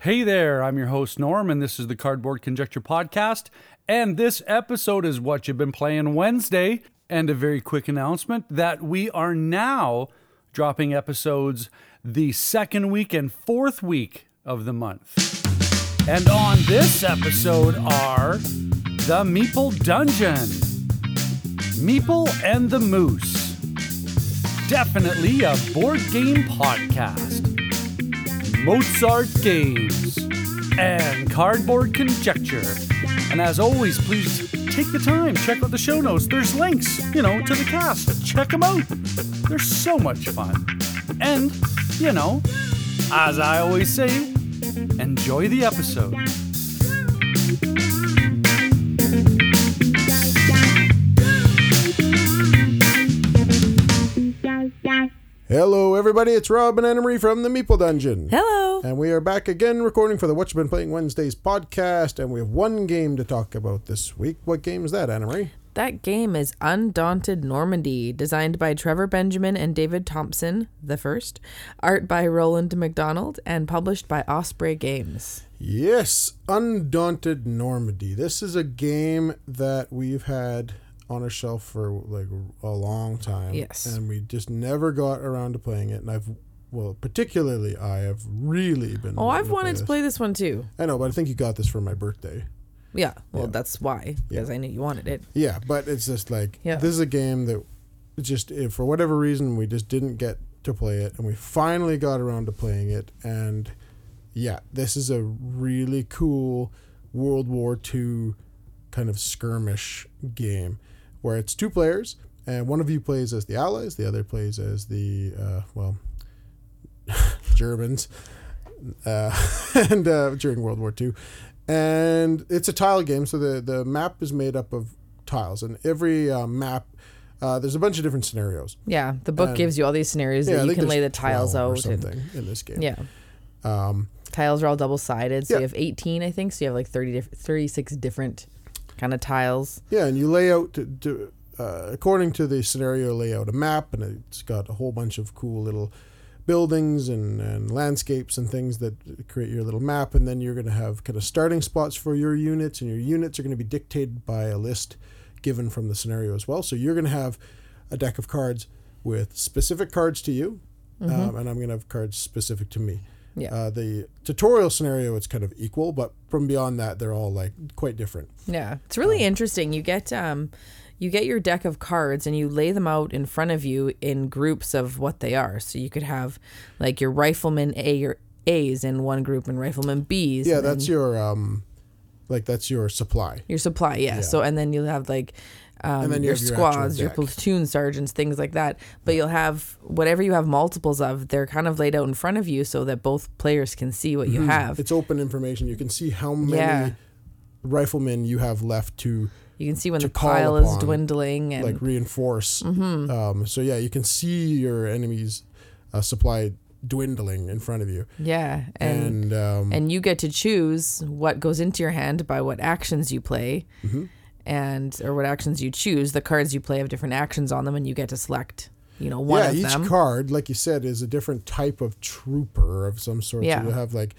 Hey there, I'm your host Norm, and this is the Cardboard Conjecture Podcast, and this episode is What You've Been Playing Wednesday, and a very quick announcement that we are now dropping episodes the second week and fourth week of the month. And on this episode are The Meeple Dungeon, Meeple and the Moose, definitely a board game podcast, Mozart Games, and Cardboard Conjecture. And as always, please take the time, check out the show notes. There's links, to the cast. Check them out. They're so much fun. And, as I always say, enjoy the episode. Hello, everybody. It's Rob and Anna-Marie from the Meeple Dungeon. Hello. And we are back again recording for the What You've Been Playing Wednesdays podcast, and we have one game to talk about this week. What game is that, Anna-Marie? That game is Undaunted Normandy, designed by Trevor Benjamin and David Thompson, the first, art by Roland McDonald, and published by Osprey Games. Yes, Undaunted Normandy. This is a game that we've had on our shelf for like a long time. Yes. And we just never got around to playing it. And I have really been... Oh, I've wanted to play this one too. I know, but I think you got this for my birthday. Yeah. Well, that's why. Because I knew you wanted it. Yeah, but it's just like, this is a game that just, for whatever reason, we just didn't get to play it. And we finally got around to playing it. And yeah, this is a really cool World War II kind of skirmish game, where it's two players, and one of you plays as the Allies, the other plays as the, Germans, and during World War II. And it's a tile game, so the map is made up of tiles, and every map, there's a bunch of different scenarios. Yeah, the book gives you all these scenarios that you can lay the tiles out. Or something in this game. Yeah. Tiles are all double-sided, so you have 18, I think, so you have like 36 different kind of tiles. Yeah, and you lay out... according to the scenario, lay out a map, and it's got a whole bunch of cool little buildings and landscapes and things that create your little map, and then you're going to have kind of starting spots for your units, and your units are going to be dictated by a list given from the scenario as well. So you're going to have a deck of cards with specific cards to you, and I'm going to have cards specific to me. Yeah. The tutorial scenario, it's kind of equal, but from beyond that, they're all like quite different. Yeah, it's really interesting. You get your deck of cards and you lay them out in front of you in groups of what they are. So you could have like your Rifleman A, your A's in one group, and Rifleman B's. Yeah, that's your that's your supply. Your supply, yeah. So and then you'll have like. And then your squads, your platoon sergeants, things like that. But you'll have whatever you have multiples of, they're kind of laid out in front of you so that both players can see what you have. It's open information. You can see how many riflemen you have left to. You can see when the pile is dwindling and like reinforce. Mm-hmm. So yeah, you can see your enemy's supply dwindling in front of you. Yeah, and you get to choose what goes into your hand by what actions you play. Mm-hmm. Or what actions you choose. The cards you play have different actions on them, and you get to select, one of them. Yeah, each card, like you said, is a different type of trooper of some sort. Yeah. So you have like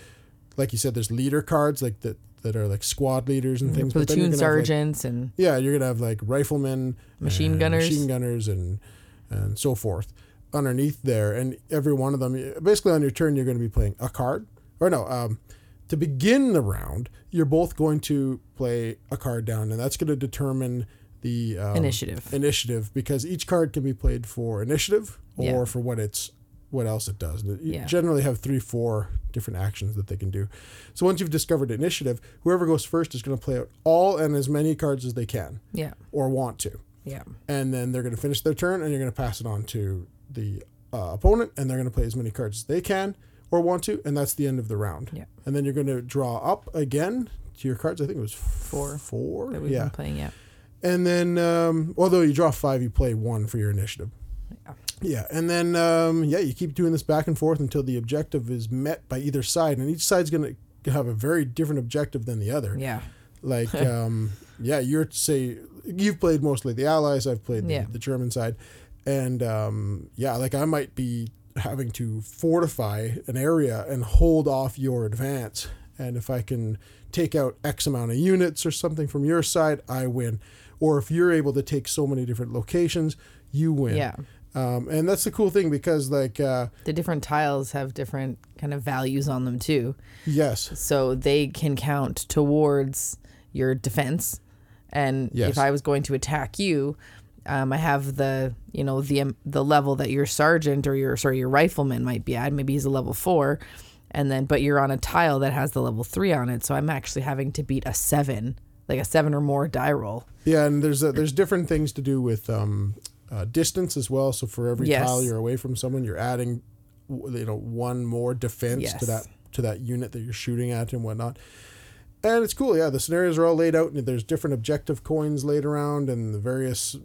you said, there's leader cards like that are like squad leaders and things. Platoon sergeants have, and yeah, you're gonna have like riflemen, machine gunners, and so forth underneath there. And every one of them, basically on your turn, you're going to be playing a card or no. To begin the round, you're both going to play a card down, and that's going to determine the initiative, because each card can be played for initiative or for what else it does. You generally have 3-4 different actions that they can do. So once you've discovered initiative, whoever goes first is going to play out all and as many cards as they can or want to. Yeah. And then they're going to finish their turn, and you're going to pass it on to the opponent, and they're going to play as many cards as they can or want to, and that's the end of the round. Yeah. And then you're going to draw up again to your cards. I think it was four that we've been playing. Yeah. And then, although you draw five, you play one for your initiative. Yeah. Yeah, and then, you keep doing this back and forth until the objective is met by either side, and each side's going to have a very different objective than the other. Yeah. Like, you've played mostly the Allies, I've played the German side, and, I might be having to fortify an area and hold off your advance, and if I can take out X amount of units or something from your side, I win. Or if you're able to take so many different locations, you win. Yeah. And that's the cool thing because, the different tiles have different kind of values on them, too. Yes. So they can count towards your defense. And if I was going to attack you, I have the level that your sergeant or your rifleman might be at. Maybe he's a level 4. And then, but you're on a tile that has the level 3 on it. So I'm actually having to beat a 7, like a 7 or more die roll. Yeah. And there's different things to do with, distance as well. So for every tile you're away from someone, you're adding, one more defense to that unit that you're shooting at and whatnot. And it's cool. Yeah, the scenarios are all laid out, and there's different objective coins laid around, and the various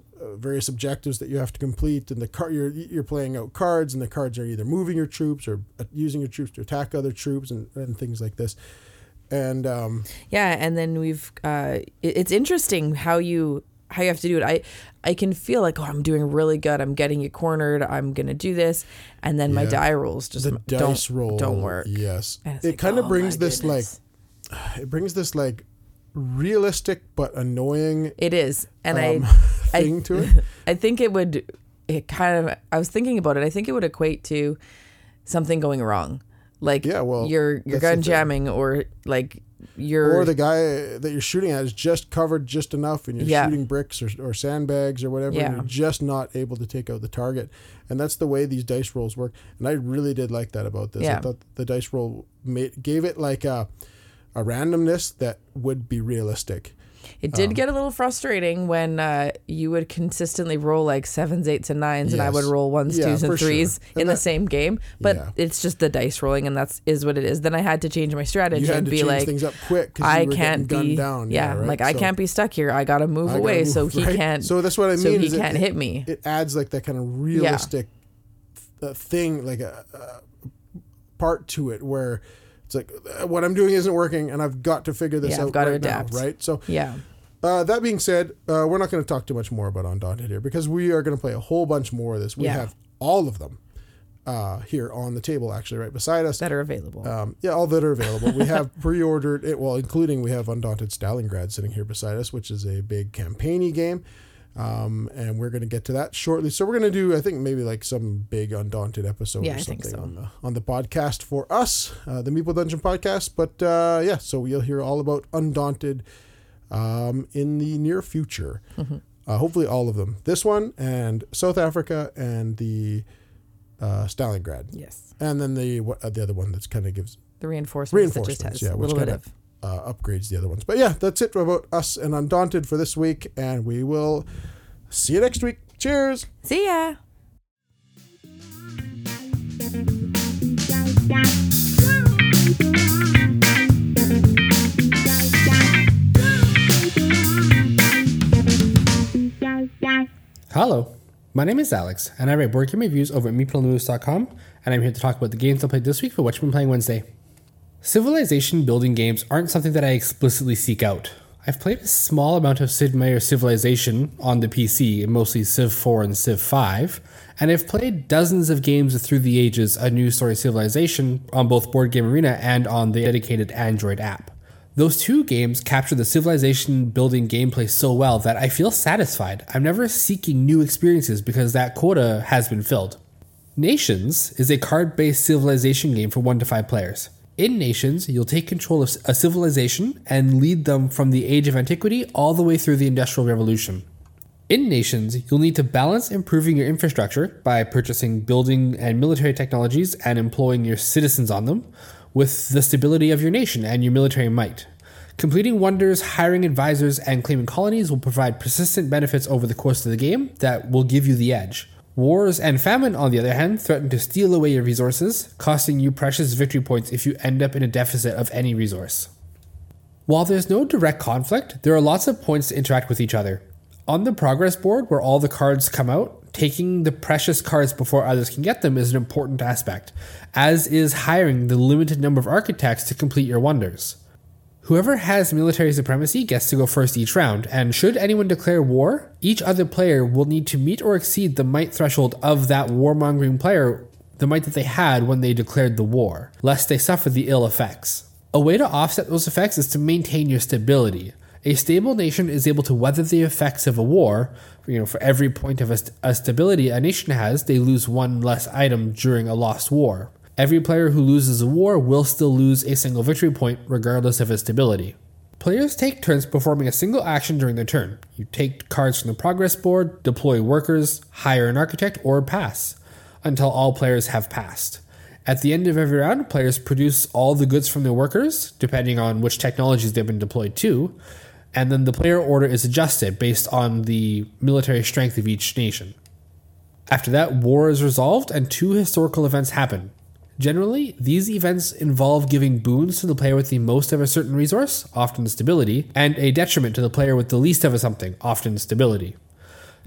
objectives that you have to complete. And you're playing out cards, and the cards are either moving your troops or using your troops to attack other troops and things like this. And and then we've it's interesting how you have to do it. I can feel like, I'm doing really good. I'm getting you cornered. I'm going to do this. And then my die rolls don't work. Yes. It kind of brings this realistic but annoying. It is. And thing to it. I think I was thinking about it. I think it would equate to something going wrong. Like your gun jamming or like or the guy that you're shooting at is just covered just enough, and you're shooting bricks or sandbags or whatever, and you're just not able to take out the target. And that's the way these dice rolls work. And I really did like that about this. Yeah. I thought the dice roll gave it like a randomness that would be realistic. It did get a little frustrating when you would consistently roll like 7s, 8s, and 9s, and I would roll 1s, 2s, and 3s in the same game. But it's just the dice rolling, and that's what it is. Then I had to change my strategy and be like, things up quick. I can't be down. Yeah, right? I can't be stuck here. I gotta move away, so he can't. So that's what I mean. So he can't hit me. It adds like that kind of realistic thing, like a part to it where. It's like, what I'm doing isn't working, and I've got to figure this out. I've got to adapt. Now, right? So, that being said, we're not going to talk too much more about Undaunted here because we are going to play a whole bunch more of this. We have all of them here on the table, actually, right beside us. That are available. All that are available. We have pre-ordered it, including we have Undaunted Stalingrad sitting here beside us, which is a big campaign-y game. And we're going to get to that shortly. So we're going to do, I think, maybe like some big Undaunted episode or something on the podcast for us, the Meeple Dungeon podcast. But so you'll hear all about Undaunted in the near future. Mm-hmm. Hopefully all of them. This one and South Africa and the Stalingrad. Yes. And then the other one that's kind of gives... The reinforcements that just has a little bit of... upgrades the other ones. But that's it about us and Undaunted for this week, and we will see you next week. Cheers. See ya. Hello, my name is Alex, and I write board game reviews over at MeepleNews.com, and I'm here to talk about the games I played this week for what I've been playing Wednesday. Civilization building games aren't something that I explicitly seek out. I've played a small amount of Sid Meier's Civilization on the PC, mostly Civ 4 and Civ 5, and I've played dozens of games of Through the Ages, A New Story Civilization, on both Board Game Arena and on the dedicated Android app. Those two games capture the civilization building gameplay so well that I feel satisfied. I'm never seeking new experiences because that quota has been filled. Nations is a card-based civilization game for 1 to 5 players. In Nations, you'll take control of a civilization and lead them from the Age of Antiquity all the way through the Industrial Revolution. In Nations, you'll need to balance improving your infrastructure by purchasing building and military technologies and employing your citizens on them with the stability of your nation and your military might. Completing wonders, hiring advisors, and claiming colonies will provide persistent benefits over the course of the game that will give you the edge. Wars and famine, on the other hand, threaten to steal away your resources, costing you precious victory points if you end up in a deficit of any resource. While there's no direct conflict, there are lots of points to interact with each other. On the progress board, where all the cards come out, taking the precious cards before others can get them is an important aspect, as is hiring the limited number of architects to complete your wonders. Whoever has military supremacy gets to go first each round, and should anyone declare war, each other player will need to meet or exceed the might threshold of that warmongering player, the might that they had when they declared the war, lest they suffer the ill effects. A way to offset those effects is to maintain your stability. A stable nation is able to weather the effects of a war. For every point of stability a nation has, they lose one less item during a lost war. Every player who loses a war will still lose a single victory point, regardless of its stability. Players take turns performing a single action during their turn. You take cards from the progress board, deploy workers, hire an architect, or pass, until all players have passed. At the end of every round, players produce all the goods from their workers, depending on which technologies they've been deployed to, and then the player order is adjusted based on the military strength of each nation. After that, war is resolved and two historical events happen. Generally, these events involve giving boons to the player with the most of a certain resource, often stability, and a detriment to the player with the least of a something, often stability.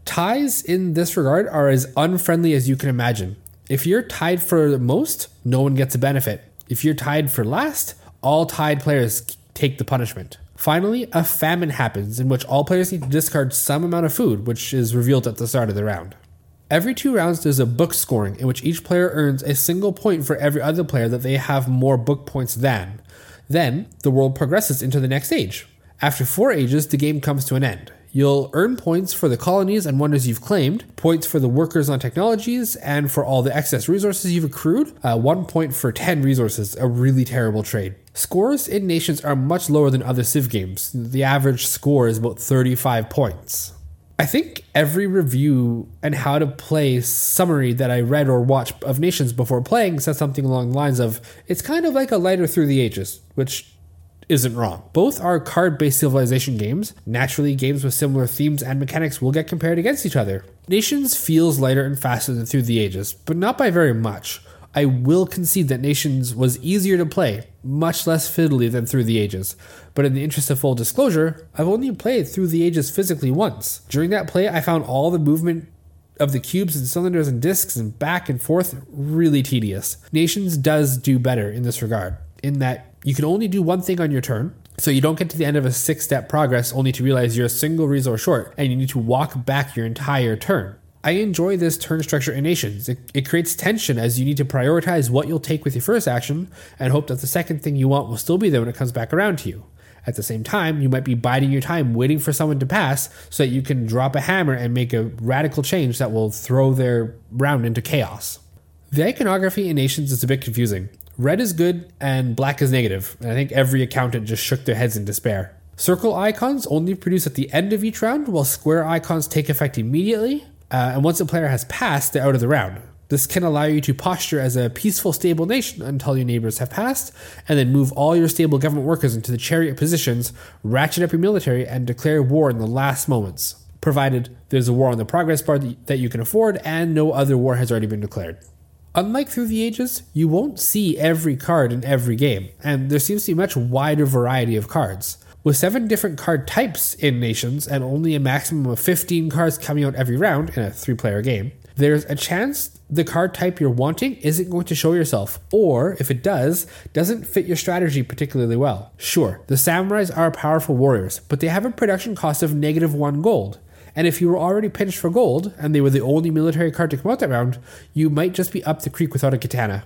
Ties in this regard are as unfriendly as you can imagine. If you're tied for the most, no one gets a benefit. If you're tied for last, all tied players take the punishment. Finally, a famine happens in which all players need to discard some amount of food, which is revealed at the start of the round. Every two rounds, there's a book scoring in which each player earns a single point for every other player that they have more book points than. Then, the world progresses into the next age. After 4 ages, the game comes to an end. You'll earn points for the colonies and wonders you've claimed, points for the workers on technologies, and for all the excess resources you've accrued, 1 point for 10 resources, a really terrible trade. Scores in Nations are much lower than other Civ games. The average score is about 35 points. I think every review and how to play summary that I read or watched of Nations before playing said something along the lines of, it's kind of like a lighter Through the Ages, which isn't wrong. Both are card-based civilization games. Naturally, games with similar themes and mechanics will get compared against each other. Nations feels lighter and faster than Through the Ages, but not by very much. I will concede that Nations was easier to play, much less fiddly than Through the Ages. But in the interest of full disclosure, I've only played Through the Ages physically once. During that play, I found all the movement of the cubes and cylinders and discs and back and forth really tedious. Nations does do better in this regard, in that you can only do one thing on your turn, so you don't get to the end of a 6-step progress only to realize you're a single resource short and you need to walk back your entire turn. I enjoy this turn structure in Nations. It creates tension as you need to prioritize what you'll take with your first action and hope that the second thing you want will still be there when it comes back around to you. At the same time, you might be biding your time waiting for someone to pass so that you can drop a hammer and make a radical change that will throw their round into chaos. The iconography in Nations is a bit confusing. Red is good and black is negative, and I think every accountant just shook their heads in despair. Circle icons only produce at the end of each round, while square icons take effect immediately, and once a player has passed, they're out of the round. This can allow you to posture as a peaceful, stable nation until your neighbors have passed, and then move all your stable government workers into the chariot positions, ratchet up your military, and declare war in the last moments, provided there's a war on the progress bar that you can afford and no other war has already been declared. Unlike Through the Ages, you won't see every card in every game, and there seems to be a much wider variety of cards. With 7 different card types in Nations, and only a maximum of 15 cards coming out every round in a 3-player game, there's a chance the card type you're wanting isn't going to show yourself, or, if it does, doesn't fit your strategy particularly well. Sure, the samurais are powerful warriors, but they have a production cost of -1 gold. And if you were already pinched for gold, and they were the only military card to come out that round, you might just be up the creek without a katana.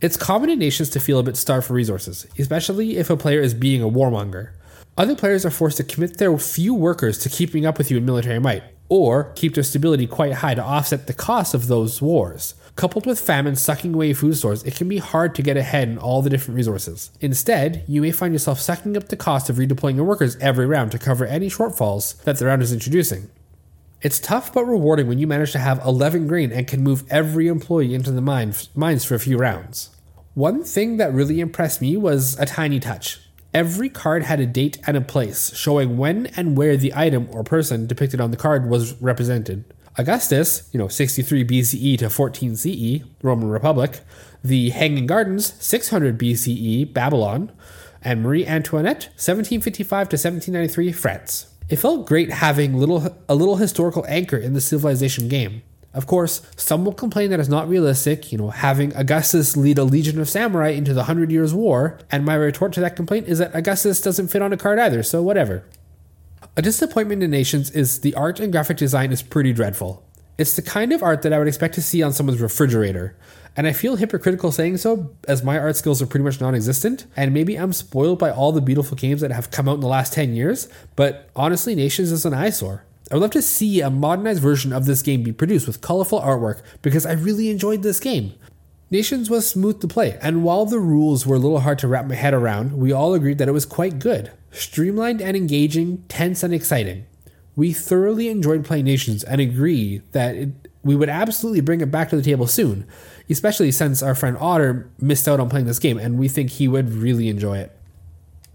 It's common in Nations to feel a bit starved for resources, especially if a player is being a warmonger. Other players are forced to commit their few workers to keeping up with you in military might, or keep their stability quite high to offset the cost of those wars. Coupled with famine sucking away food stores, it can be hard to get ahead in all the different resources. Instead, you may find yourself sucking up the cost of redeploying your workers every round to cover any shortfalls that the round is introducing. It's tough but rewarding when you manage to have 11 green and can move every employee into the mines for a few rounds. One thing that really impressed me was a tiny touch. Every card had a date and a place, showing when and where the item or person depicted on the card was represented. Augustus, 63 BCE to 14 CE, Roman Republic. The Hanging Gardens, 600 BCE, Babylon. And Marie Antoinette, 1755 to 1793, France. It felt great having a little historical anchor in the civilization game. Of course, some will complain that it's not realistic, having Augustus lead a legion of samurai into the Hundred Years' War, and my retort to that complaint is that Augustus doesn't fit on a card either, so whatever. A disappointment in Nations is the art and graphic design is pretty dreadful. It's the kind of art that I would expect to see on someone's refrigerator, and I feel hypocritical saying so, as my art skills are pretty much non-existent, and maybe I'm spoiled by all the beautiful games that have come out in the last 10 years, but honestly, Nations is an eyesore. I would love to see a modernized version of this game be produced with colorful artwork, because I really enjoyed this game. Nations was smooth to play, and while the rules were a little hard to wrap my head around, we all agreed that it was quite good. Streamlined and engaging, tense and exciting. We thoroughly enjoyed playing Nations and agree that we would absolutely bring it back to the table soon, especially since our friend Otter missed out on playing this game and we think he would really enjoy it.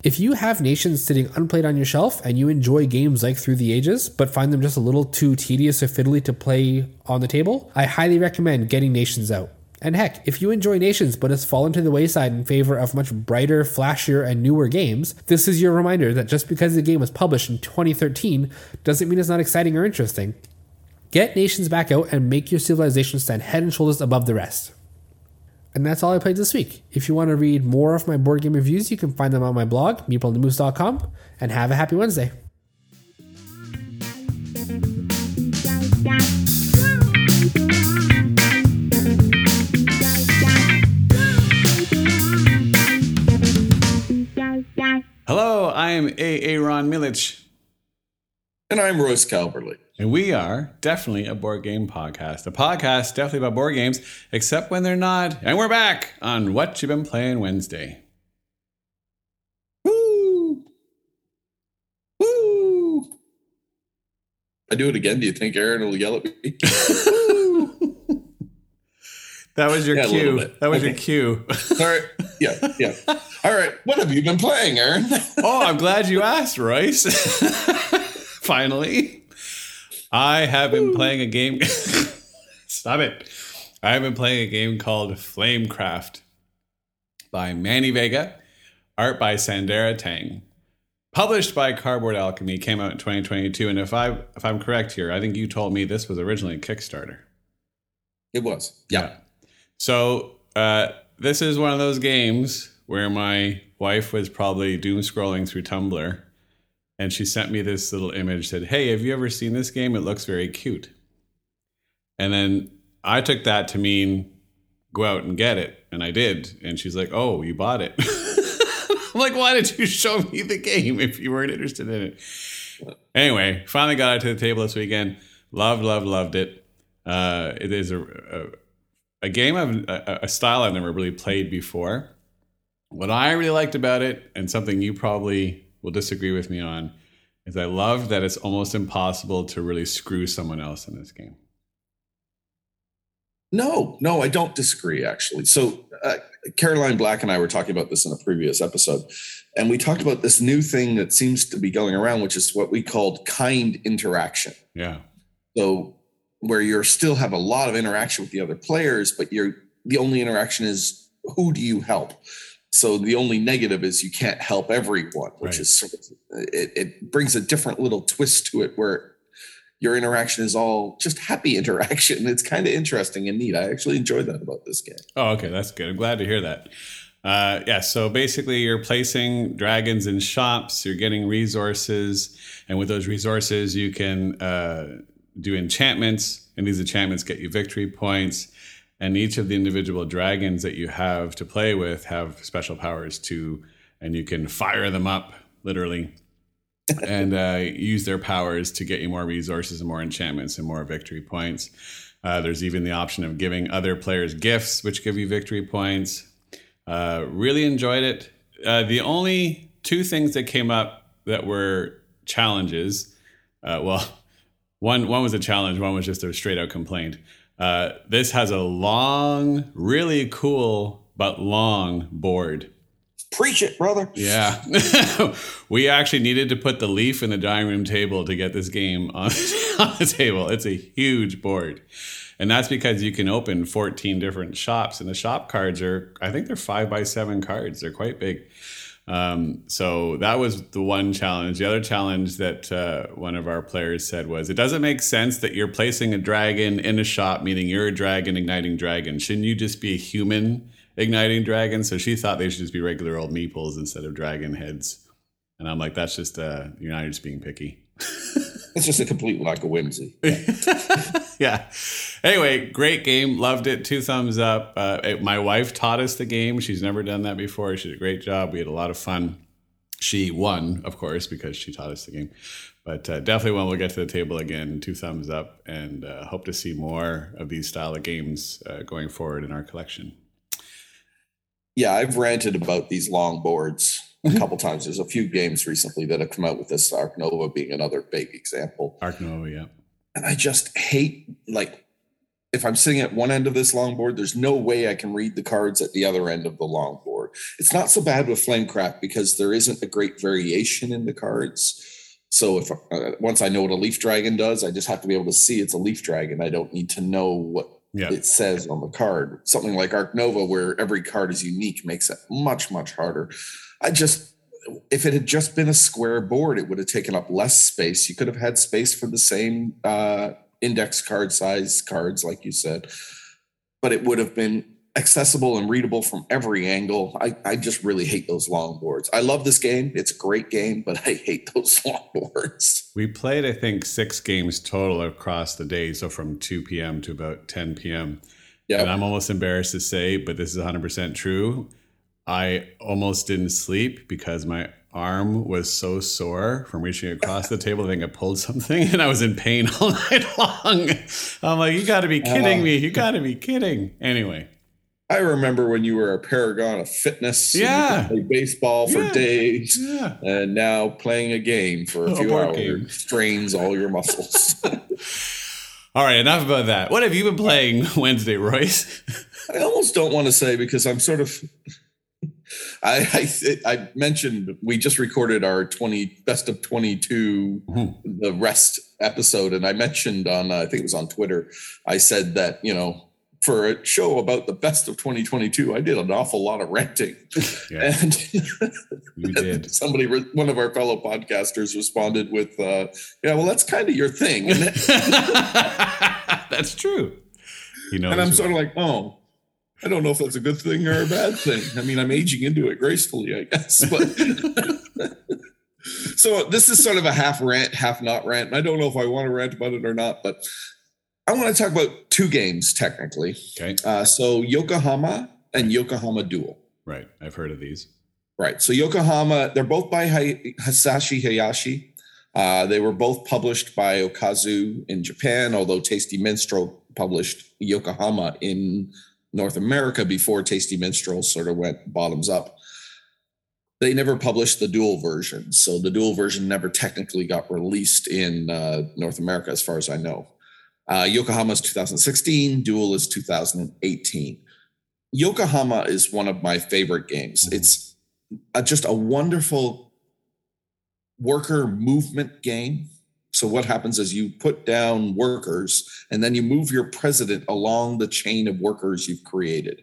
If you have Nations sitting unplayed on your shelf and you enjoy games like Through the Ages, but find them just a little too tedious or fiddly to play on the table, I highly recommend getting Nations out. And heck, if you enjoy Nations but has fallen to the wayside in favor of much brighter, flashier, and newer games, this is your reminder that just because the game was published in 2013 doesn't mean it's not exciting or interesting. Get Nations back out and make your civilization stand head and shoulders above the rest. And that's all I played this week. If you want to read more of my board game reviews, you can find them on my blog, MeepleNews.com, and have a happy Wednesday. Hello, I'm Aaron Milich. And I'm Royce Calverley. And we are definitely a board game podcast. A podcast definitely about board games, except when they're not. And we're back on What You've Been Playing Wednesday. Woo! Woo! I do it again. Do you think Aaron will yell at me? That was your cue. That was okay. Your cue. All right. Yeah. All right. What have you been playing, Aaron? Oh, I'm glad you asked, Royce. Finally. I have been playing a game. Stop it. I have been playing a game called Flamecraft by Manny Vega, art by Sandera Tang, published by Cardboard Alchemy, came out in 2022. And if I'm correct here, I think you told me this was originally a Kickstarter. It was. Yeah. So this is one of those games where my wife was probably doom scrolling through Tumblr. And she sent me this little image, said, hey, have you ever seen this game? It looks very cute. And then I took that to mean, go out and get it. And I did. And she's like, oh, you bought it. I'm like, why did you show me the game if you weren't interested in it? Anyway, finally got it to the table this weekend. Loved it. It is a game of a style I've never really played before. What I really liked about it, and something you probably will disagree with me on, is I love that it's almost impossible to really screw someone else in this game. No, I don't disagree, actually. So Caroline Black and I were talking about this in a previous episode, and we talked about this new thing that seems to be going around, which is what we called kind interaction. Yeah. So where you still have a lot of interaction with the other players, but the only interaction is who do you help? So the only negative is you can't help everyone, which right. is sort of, it brings a different little twist to it where your interaction is all just happy interaction. It's kind of interesting and neat. I actually enjoyed that about this game. Oh, okay. That's good. I'm glad to hear that. Yeah. So basically you're placing dragons in shops, you're getting resources, and with those resources you can do enchantments, and these enchantments get you victory points. And each of the individual dragons that you have to play with have special powers too, and you can fire them up, literally, and use their powers to get you more resources and more enchantments and more victory points. There's even the option of giving other players gifts, which give you victory points. Really enjoyed it. The only two things that came up that were challenges, one was a challenge, one was just a straight-out complaint. This has a long, really cool, but long board. Preach it, brother. Yeah. We actually needed to put the leaf in the dining room table to get this game on the table. It's a huge board. And that's because you can open 14 different shops. And the shop cards are, I think they're 5x7 cards. They're quite big. So that was the one challenge. The other challenge that one of our players said was, it doesn't make sense that you're placing a dragon in a shop, meaning you're a dragon igniting dragon. Shouldn't you just be a human igniting dragons? So she thought they should just be regular old meeples instead of dragon heads. And I'm like, that's just, you're not just being picky. It's just a complete lack of whimsy. Yeah. Anyway, great game. Loved it. 2 thumbs up. My wife taught us the game. She's never done that before. She did a great job. We had a lot of fun. She won, of course, because she taught us the game. But definitely when we'll get to the table again, 2 thumbs up. And hope to see more of these style of games going forward in our collection. Yeah, I've ranted about these long boards a couple times. There's a few games recently that have come out with this, Ark Nova being another big example. Ark Nova, yeah. And I just hate, like, if I'm sitting at one end of this long board, there's no way I can read the cards at the other end of the long board. It's not so bad with Flamecraft because there isn't a great variation in the cards. So if once I know what a leaf dragon does, I just have to be able to see it's a leaf dragon. I don't need to know what it says on the card. Something like Ark Nova, where every card is unique, makes it much, much harder. If it had just been a square board, it would have taken up less space. You could have had space for the same index card size cards, like you said, but it would have been accessible and readable from every angle. I just really hate those long boards. I love this game. It's a great game, but I hate those long boards. We played, I think, 6 games total across the day. So from 2 p.m. to about 10 p.m. Yep. And I'm almost embarrassed to say, but this is 100% true. I almost didn't sleep because my arm was so sore from reaching across the table. I think I pulled something and I was in pain all night long. I'm like, you got to be kidding me. You got to be kidding. Anyway. I remember when you were a paragon of fitness. Yeah. You played baseball for days. Yeah. And now playing a game for a few hours strains all your muscles. All right, enough about that. What have you been playing Wednesday, Royce? I almost don't want to say because I'm sort of... I mentioned we just recorded our best of 22, the rest episode. And I mentioned I think it was on Twitter, I said that, for a show about the best of 2022, I did an awful lot of ranting. Yeah. And you did. One of our fellow podcasters responded with, yeah, well, that's kind of your thing, isn't it? That's true. And I'm sort of like, oh, I don't know if that's a good thing or a bad thing. I mean, I'm aging into it gracefully, I guess. But so this is sort of a half rant, half not rant. And I don't know if I want to rant about it or not, but I want to talk about 2 games, technically. Okay. So Yokohama and Yokohama Duel. Right. I've heard of these. Right. So Yokohama, they're both by Hisashi Hayashi. They were both published by Okazu in Japan, although Tasty Minstrel published Yokohama in North America before Tasty Minstrel sort of went bottoms up. They never published the dual version. So the dual version never technically got released in North America, as far as I know. Yokohama is 2016. Duel is 2018. Yokohama is one of my favorite games. It's just a wonderful worker movement game. So what happens is you put down workers and then you move your president along the chain of workers you've created.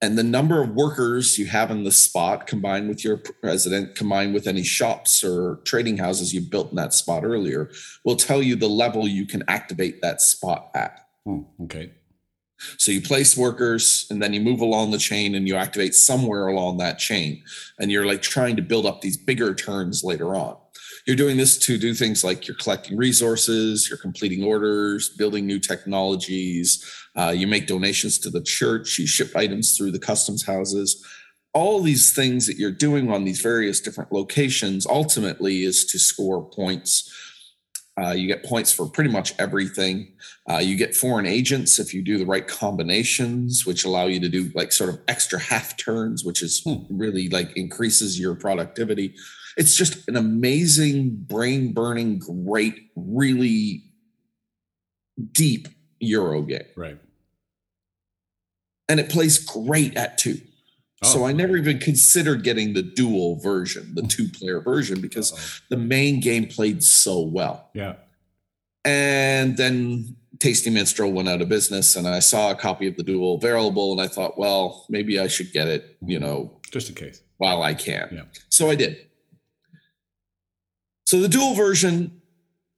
And the number of workers you have in the spot combined with your president, combined with any shops or trading houses you built in that spot earlier, will tell you the level you can activate that spot at. Okay. So you place workers and then you move along the chain and you activate somewhere along that chain. And you're like trying to build up these bigger turns later on. You're doing this to do things like you're collecting resources, you're completing orders, building new technologies, you make donations to the church, you ship items through the customs houses. All these things that you're doing on these various different locations ultimately is to score points. You get points for pretty much everything. You get foreign agents if you do the right combinations, which allow you to do like sort of extra half turns, which is really like increases your productivity. It's just an amazing, brain-burning, great, really deep Euro game. Right. And it plays great at 2. So I never even considered getting the dual version, the two-player version, because the main game played so well. Yeah. And then Tasty Minstrel went out of business, and I saw a copy of the dual available, and I thought, well, maybe I should get it, you know. Just in case. While I can. Yeah. So I did. So the dual version,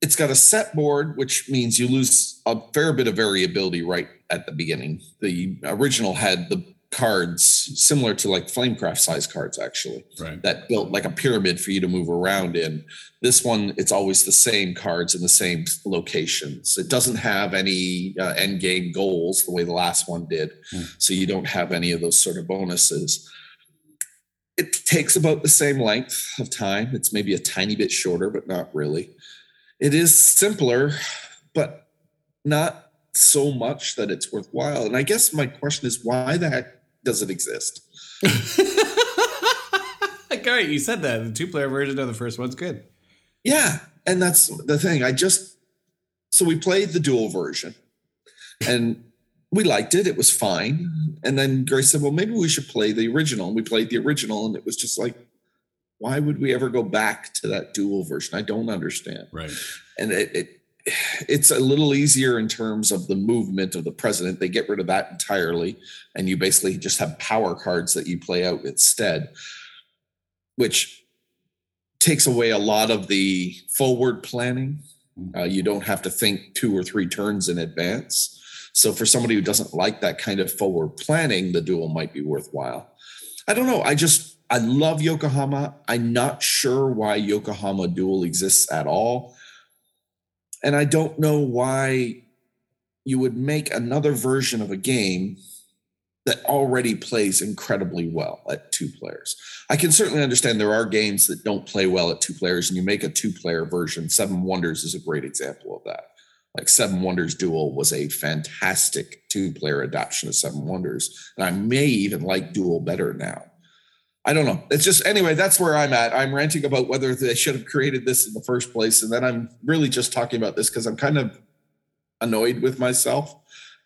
it's got a set board, which means you lose a fair bit of variability right at the beginning. The original had the cards similar to like Flamecraft size cards, actually, that built like a pyramid for you to move around in. This one, it's always the same cards in the same locations. It doesn't have any end game goals the way the last one did. So you don't have any of those sort of bonuses. It takes about the same length of time. It's maybe a tiny bit shorter, but not really. It is simpler, but not so much that it's worthwhile. And I guess my question is, why the heck does it exist? Great, you said that. The two-player version of the first one's good. Yeah, and that's the thing. So we played the dual version, and we liked it. It was fine. And then Grace said, well, maybe we should play the original. And we played the original, and it was just like, why would we ever go back to that dual version? I don't understand. Right. And it's a little easier in terms of the movement of the president. They get rid of that entirely, and you basically just have power cards that you play out instead, which takes away a lot of the forward planning. You don't have to think two or three turns in advance. So for somebody who doesn't like that kind of forward planning, the duel might be worthwhile. I don't know. I love Yokohama. I'm not sure why Yokohama Duel exists at all. And I don't know why you would make another version of a game that already plays incredibly well at two players. I can certainly understand there are games that don't play well at two players, and you make a two-player version. Seven Wonders is a great example of that. Like Seven Wonders Duel was a fantastic two-player adaptation of Seven Wonders. And I may even like Duel better now. I don't know. It's just, anyway, that's where I'm at. I'm ranting about whether they should have created this in the first place. And then I'm really just talking about this because I'm kind of annoyed with myself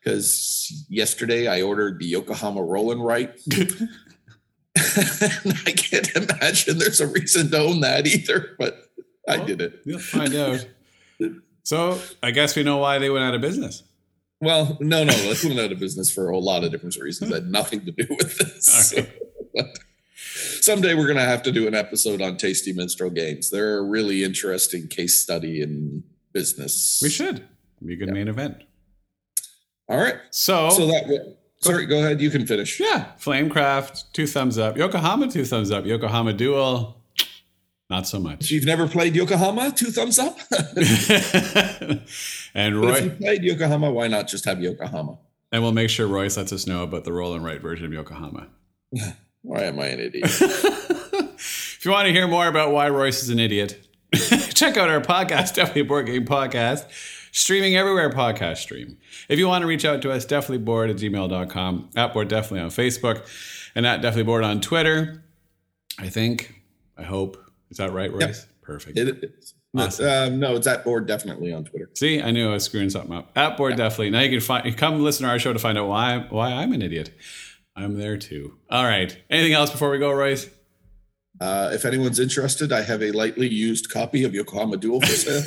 because yesterday I ordered the Yokohama Rollin' Wright. And I can't imagine there's a reason to own that either, but I did it. You'll find out. So I guess we know why they went out of business. Well, no, they went out of business for a lot of different reasons that had nothing to do with this. Right. But someday we're going to have to do an episode on Tasty Minstrel Games. They're a really interesting case study in business. We should. It'd be a good main event. All right. So that way. Sorry, go ahead. You can finish. Yeah. Flamecraft, two thumbs up. Yokohama, two thumbs up. Yokohama Duel. Not so much. If you've never played Yokohama, two thumbs up. And Roy, if you played Yokohama, why not just have Yokohama? And we'll make sure Royce lets us know about the Roland Wright version of Yokohama. Why am I an idiot? If you want to hear more about why Royce is an idiot, check out our podcast, Definitely Board Game Podcast, streaming everywhere podcast stream. If you want to reach out to us, definitelyboard@gmail.com, @boarddefinitely on Facebook, and @definitelyboard on Twitter. I think. I hope. Is that right, Royce? Yep. Perfect. It is. Awesome. No, it's @boarddefinitely on Twitter. See, I knew I was screwing something up. @boarddefinitely. Now you can come listen to our show to find out why I'm an idiot. I'm there too. All right. Anything else before we go, Royce? If anyone's interested, I have a lightly used copy of Yokohama Duel for sale.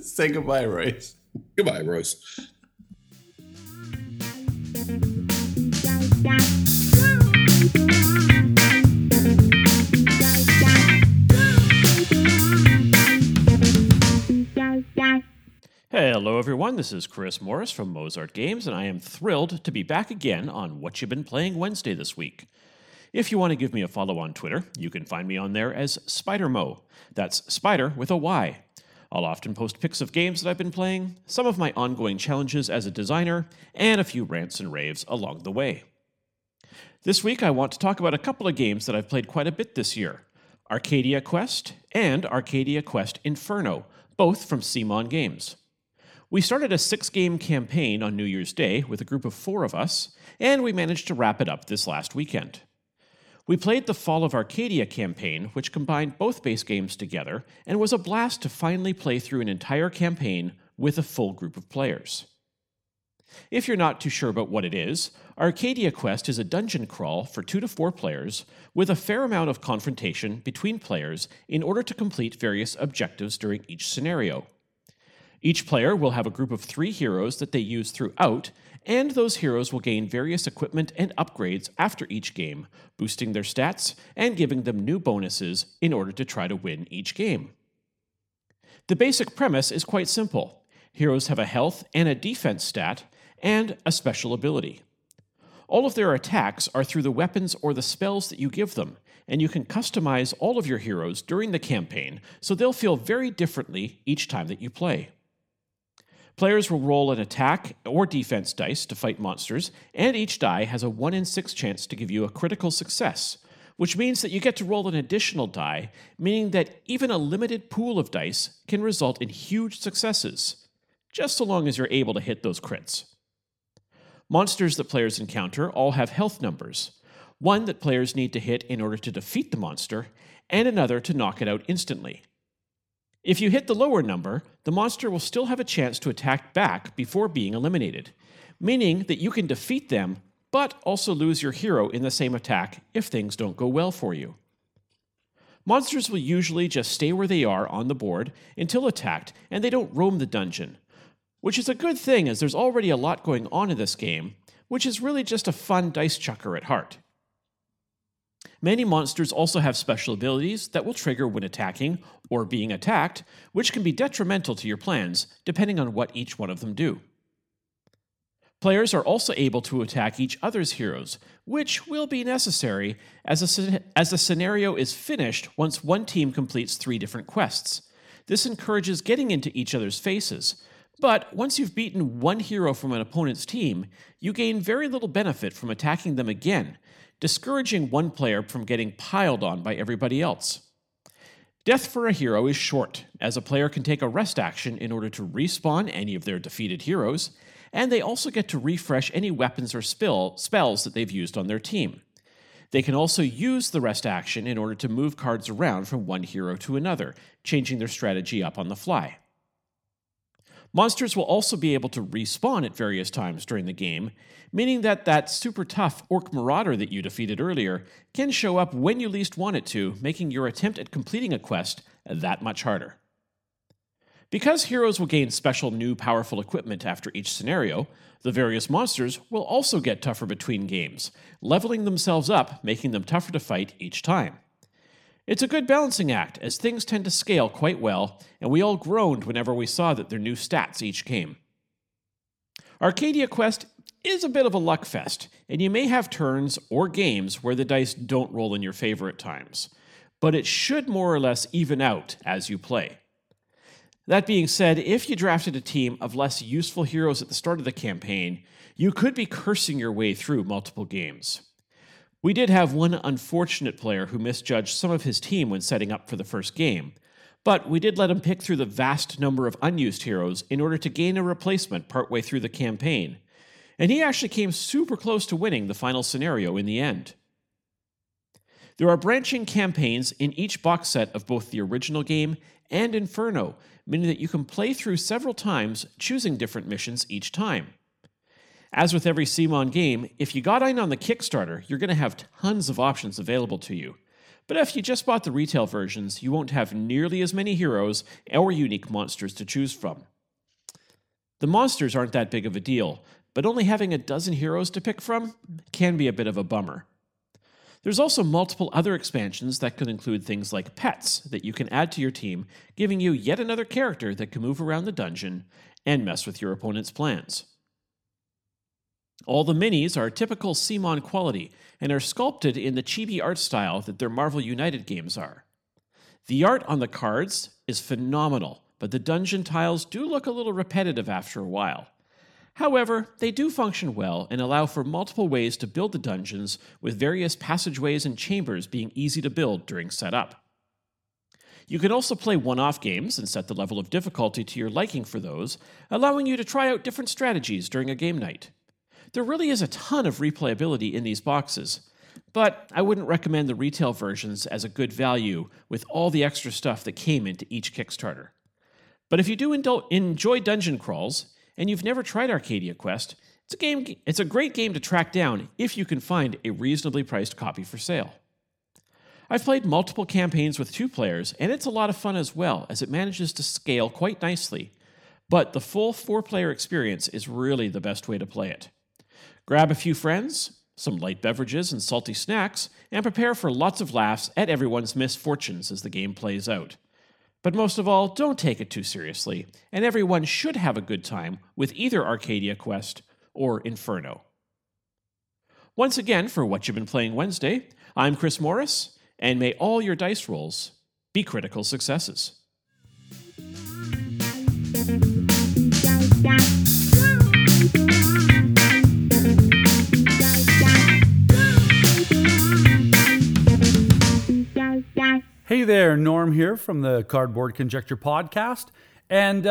Say goodbye, Royce. Goodbye, Royce. Hello everyone, this is Chris Morris from Mozart Games, and I am thrilled to be back again on What You've Been Playing Wednesday this week. If you want to give me a follow on Twitter, you can find me on there as SpiderMo. That's Spider with a Y. I'll often post pics of games that I've been playing, some of my ongoing challenges as a designer, and a few rants and raves along the way. This week I want to talk about a couple of games that I've played quite a bit this year, Arcadia Quest and Arcadia Quest Inferno, both from Simon Games. We started a 6-game campaign on New Year's Day with a group of 4 of us, and we managed to wrap it up this last weekend. We played the Fall of Arcadia campaign, which combined both base games together, and was a blast to finally play through an entire campaign with a full group of players. If you're not too sure about what it is, Arcadia Quest is a dungeon crawl for 2 to 4 players with a fair amount of confrontation between players in order to complete various objectives during each scenario. Each player will have a group of 3 heroes that they use throughout, and those heroes will gain various equipment and upgrades after each game, boosting their stats and giving them new bonuses in order to try to win each game. The basic premise is quite simple. Heroes have a health and a defense stat, and a special ability. All of their attacks are through the weapons or the spells that you give them, and you can customize all of your heroes during the campaign so they'll feel very differently each time that you play. Players will roll an attack or defense dice to fight monsters, and each die has a 1 in 6 chance to give you a critical success, which means that you get to roll an additional die, meaning that even a limited pool of dice can result in huge successes, just so long as you're able to hit those crits. Monsters that players encounter all have health numbers, one that players need to hit in order to defeat the monster, and another to knock it out instantly. If you hit the lower number, the monster will still have a chance to attack back before being eliminated, meaning that you can defeat them, but also lose your hero in the same attack if things don't go well for you. Monsters will usually just stay where they are on the board until attacked, and they don't roam the dungeon, which is a good thing as there's already a lot going on in this game, which is really just a fun dice chucker at heart. Many monsters also have special abilities that will trigger when attacking or being attacked, which can be detrimental to your plans, depending on what each one of them do. Players are also able to attack each other's heroes, which will be necessary as a scenario is finished once one team completes 3 different quests. This encourages getting into each other's faces, but once you've beaten one hero from an opponent's team, you gain very little benefit from attacking them again, discouraging one player from getting piled on by everybody else. Death for a hero is short, as a player can take a rest action in order to respawn any of their defeated heroes, and they also get to refresh any weapons or spells that they've used on their team. They can also use the rest action in order to move cards around from one hero to another, changing their strategy up on the fly. Monsters will also be able to respawn at various times during the game, meaning that super tough Orc Marauder that you defeated earlier can show up when you least want it to, making your attempt at completing a quest that much harder. Because heroes will gain special new powerful equipment after each scenario, the various monsters will also get tougher between games, leveling themselves up, making them tougher to fight each time. It's a good balancing act, as things tend to scale quite well, and we all groaned whenever we saw that their new stats each came. Arcadia Quest is a bit of a luck fest, and you may have turns or games where the dice don't roll in your favor at times, but it should more or less even out as you play. That being said, if you drafted a team of less useful heroes at the start of the campaign, you could be cursing your way through multiple games. We did have one unfortunate player who misjudged some of his team when setting up for the first game, but we did let him pick through the vast number of unused heroes in order to gain a replacement partway through the campaign, and he actually came super close to winning the final scenario in the end. There are branching campaigns in each box set of both the original game and Inferno, meaning that you can play through several times, choosing different missions each time. As with every CMON game, if you got in on the Kickstarter, you're going to have tons of options available to you. But if you just bought the retail versions, you won't have nearly as many heroes or unique monsters to choose from. The monsters aren't that big of a deal, but only having a dozen heroes to pick from can be a bit of a bummer. There's also multiple other expansions that could include things like pets that you can add to your team, giving you yet another character that can move around the dungeon and mess with your opponent's plans. All the minis are typical CMON quality and are sculpted in the chibi art style that their Marvel United games are. The art on the cards is phenomenal, but the dungeon tiles do look a little repetitive after a while. However, they do function well and allow for multiple ways to build the dungeons, with various passageways and chambers being easy to build during setup. You can also play one-off games and set the level of difficulty to your liking for those, allowing you to try out different strategies during a game night. There really is a ton of replayability in these boxes, but I wouldn't recommend the retail versions as a good value with all the extra stuff that came into each Kickstarter. But if you do enjoy dungeon crawls, and you've never tried Arcadia Quest, It's a game. It's a great game to track down if you can find a reasonably priced copy for sale. I've played multiple campaigns with two players, and it's a lot of fun as well, as it manages to scale quite nicely. But the full four-player experience is really the best way to play it. Grab a few friends, some light beverages and salty snacks, and prepare for lots of laughs at everyone's misfortunes as the game plays out. But most of all, don't take it too seriously, and everyone should have a good time with either Arcadia Quest or Inferno. Once again, for What You've Been Playing Wednesday, I'm Chris Morris, and may all your dice rolls be critical successes. Hey there, Norm here from the Cardboard Conjecture podcast. And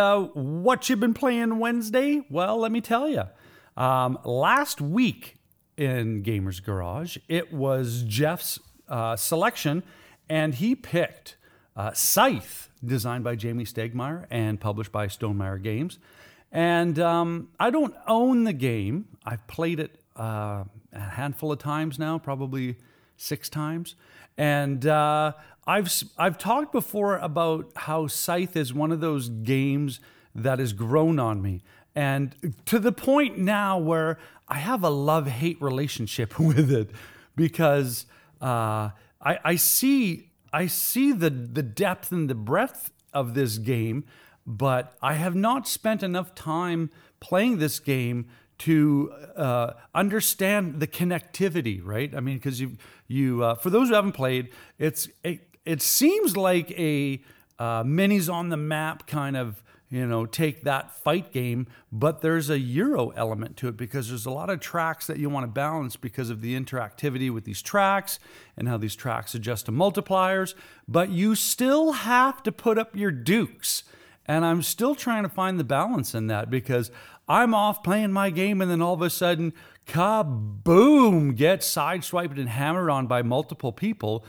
what you've been playing Wednesday? Well, let me tell you. Last week in Gamer's Garage, it was Jeff's selection, and he picked Scythe, designed by Jamie Stegmaier and published by Stonemaier Games. And I don't own the game. I've played it a handful of times now, probably 6 times. And I've talked before about how Scythe is one of those games that has grown on me. And to the point now where I have a love-hate relationship with it, because I see the depth and the breadth of this game, but I have not spent enough time playing this game to understand the connectivity, right? I mean, because you for those who haven't played, it seems like a minis on the map kind of, you know, take that fight game, but there's a Euro element to it because there's a lot of tracks that you want to balance because of the interactivity with these tracks and how these tracks adjust to multipliers, but you still have to put up your dukes. And I'm still trying to find the balance in that because I'm off playing my game and then all of a sudden, kaboom, get sideswiped and hammered on by multiple people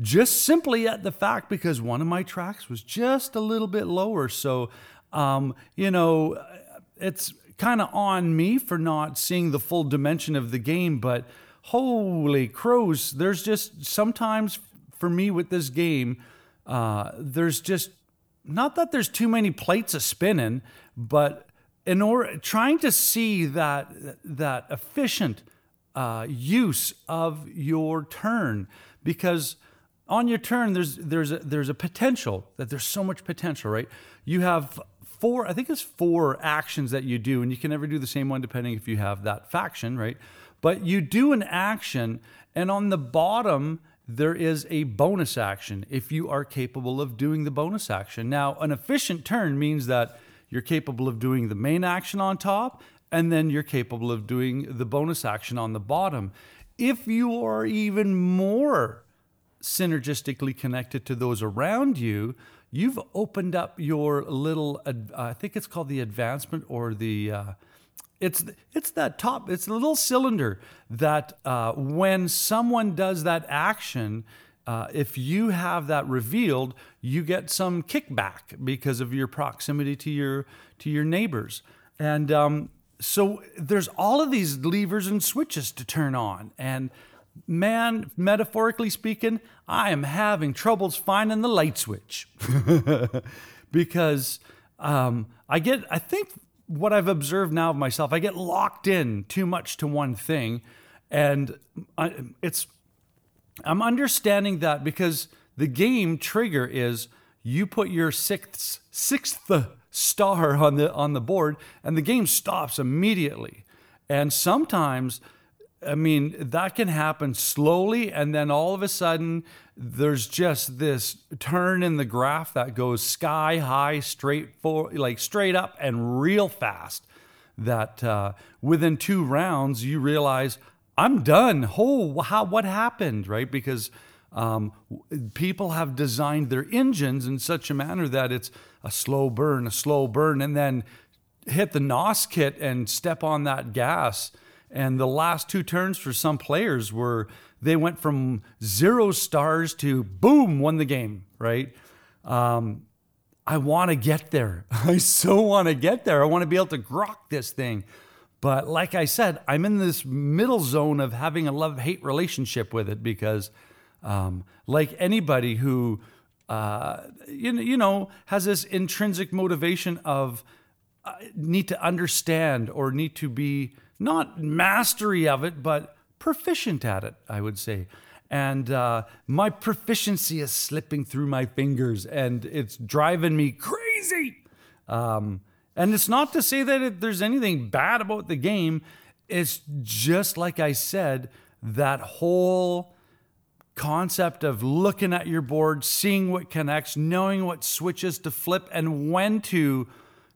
just simply at the fact because one of my tracks was just a little bit lower. So, you know, it's kind of on me for not seeing the full dimension of the game, but holy crows, there's just sometimes for me with this game, there's just not that there's too many plates a spinning, but in order trying to see that efficient use of your turn, because on your turn there's a potential that there's so much potential, right? You have 4, I think it's 4 actions that you do, and you can never do the same one depending if you have that faction, right? But you do an action, and on the bottom there is a bonus action if you are capable of doing the bonus action. Now, an efficient turn means that you're capable of doing the main action on top, and then you're capable of doing the bonus action on the bottom. If you are even more synergistically connected to those around you, you've opened up your little, I think it's called the advancement or the... It's that top, it's the little cylinder that when someone does that action, if you have that revealed, you get some kickback because of your proximity to your neighbors. And so there's all of these levers and switches to turn on. And man, metaphorically speaking, I am having troubles finding the light switch because I think what I've observed now of myself, I get locked in too much to one thing. And I'm understanding that because the game trigger is you put your sixth star on the board and the game stops immediately. And sometimes, I mean, that can happen slowly. And then all of a sudden there's just this turn in the graph that goes sky high, straight up and real fast that within 2 rounds, you realize I'm done. Oh, what happened, right? Because people have designed their engines in such a manner that it's a slow burn, and then hit the NOS kit and step on that gas. And the last 2 turns for some players were, they went from 0 stars to boom, won the game, right? I want to get there. I so want to get there. I want to be able to grok this thing. But like I said, I'm in this middle zone of having a love-hate relationship with it because like anybody who, you know, has this intrinsic motivation of need to understand or need to be not mastery of it, but proficient at it, I would say. And my proficiency is slipping through my fingers and it's driving me crazy. And it's not to say that there's anything bad about the game. It's just like I said, that whole concept of looking at your board, seeing what connects, knowing what switches to flip and when to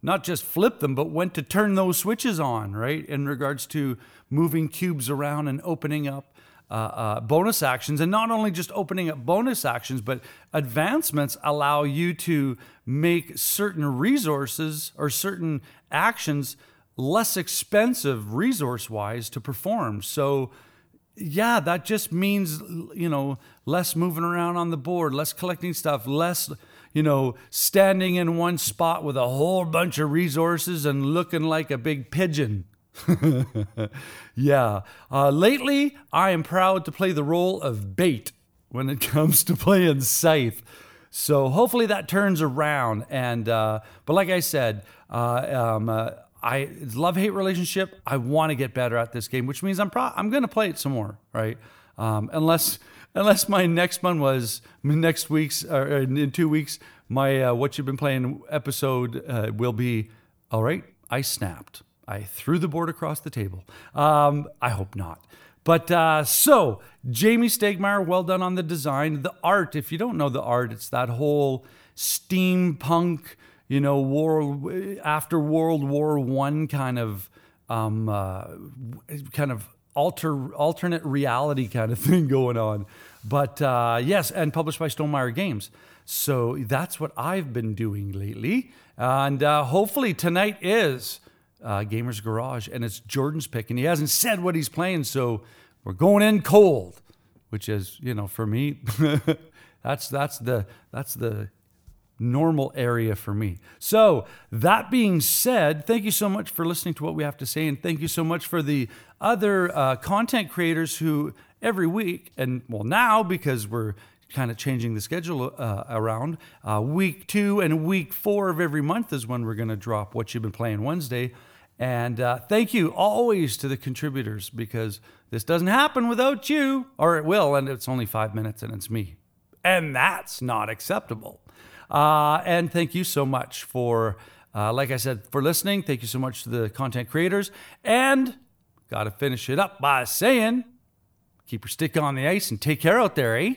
not just flip them, but when to turn those switches on, right? In regards to moving cubes around and opening up bonus actions. And not only just opening up bonus actions, but advancements allow you to make certain resources or certain actions less expensive resource-wise to perform. So yeah, that just means, you know, less moving around on the board, less collecting stuff, less, you know, standing in one spot with a whole bunch of resources and looking like a big pigeon. Yeah. Lately, I am proud to play the role of bait when it comes to playing Scythe. So hopefully that turns around. And but like I said, I love-hate relationship. I want to get better at this game, which means I'm going to play it some more, right? Unless my next one was next week's or in 2 weeks, my what you've been playing episode will be. All right, I snapped. I threw the board across the table. I hope not. But so, Jamie Stegmaier, well done on the design. The art, if you don't know the art, it's that whole steampunk, you know, after World War I kind of alternate reality kind of thing going on. But yes, and published by Stonemaier Games. So that's what I've been doing lately. And hopefully tonight is Gamer's Garage, and it's Jordan's pick, and he hasn't said what he's playing, so we're going in cold, which is, you know, for me, that's the normal area for me. So that being said, thank you so much for listening to what we have to say, and thank you so much for the other content creators who every week, and well now because we're kind of changing the schedule around. Week 2 and week 4 of every month is when we're going to drop What You've Been Playing Wednesday. And thank you always to the contributors, because this doesn't happen without you, or it will, and it's only 5 minutes and it's me. And that's not acceptable. And thank you so much for, like I said, for listening. Thank you so much to the content creators. And got to finish it up by saying, keep your stick on the ice and take care out there, eh?